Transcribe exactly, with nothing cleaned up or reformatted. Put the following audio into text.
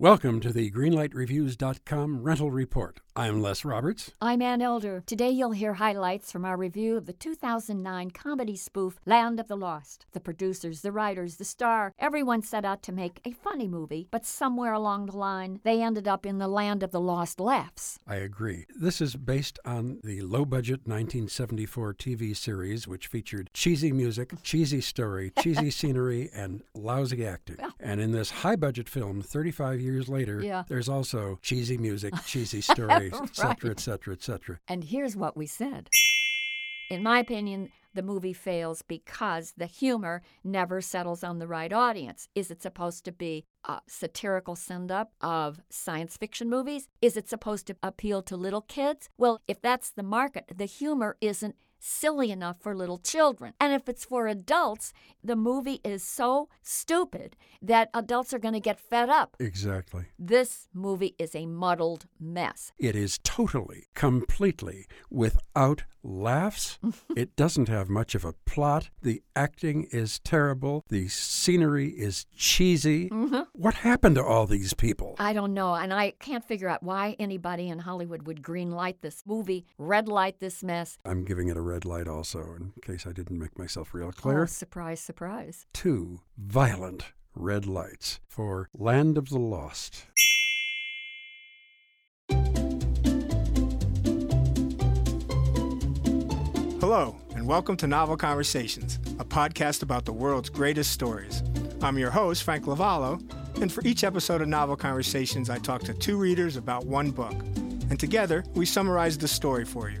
Welcome to the Greenlight Reviews dot com Rental Report. I'm Les Roberts. I'm Ann Elder. Today you'll hear highlights from our review of the two thousand nine comedy spoof, Land of the Lost. The producers, the writers, the star, everyone set out to make a funny movie, but somewhere along the line, they ended up in the land of the lost laughs. I agree. This is based on the low-budget nineteen seventy-four T V series, which featured cheesy music, cheesy story, cheesy scenery, and lousy acting. Well, and in this high-budget film, thirty-five years later, yeah. There's also cheesy music, cheesy story, et cetera, et cetera, et cetera. And here's what we said. In my opinion, the movie fails because the humor never settles on the right audience. Is it supposed to be a satirical send-up of science fiction movies? Is it supposed to appeal to little kids? Well, if that's the market, the humor isn't silly enough for little children. And if it's for adults, the movie is so stupid that adults are going to get fed up. Exactly. This movie is a muddled mess. It is totally, completely, without laughs. It doesn't have much of a plot. The acting is terrible. The scenery is cheesy. Mm-hmm. What happened to all these people? I don't know, and I can't figure out why anybody in Hollywood would green light this movie, red light this mess. I'm giving it a red light also, in case I didn't make myself real clear. Oh, surprise, surprise. Two violent red lights for Land of the Lost. Hello, and welcome to Novel Conversations, a podcast about the world's greatest stories. I'm your host, Frank Lavallo, and for each episode of Novel Conversations, I talk to two readers about one book, and together, we summarize the story for you.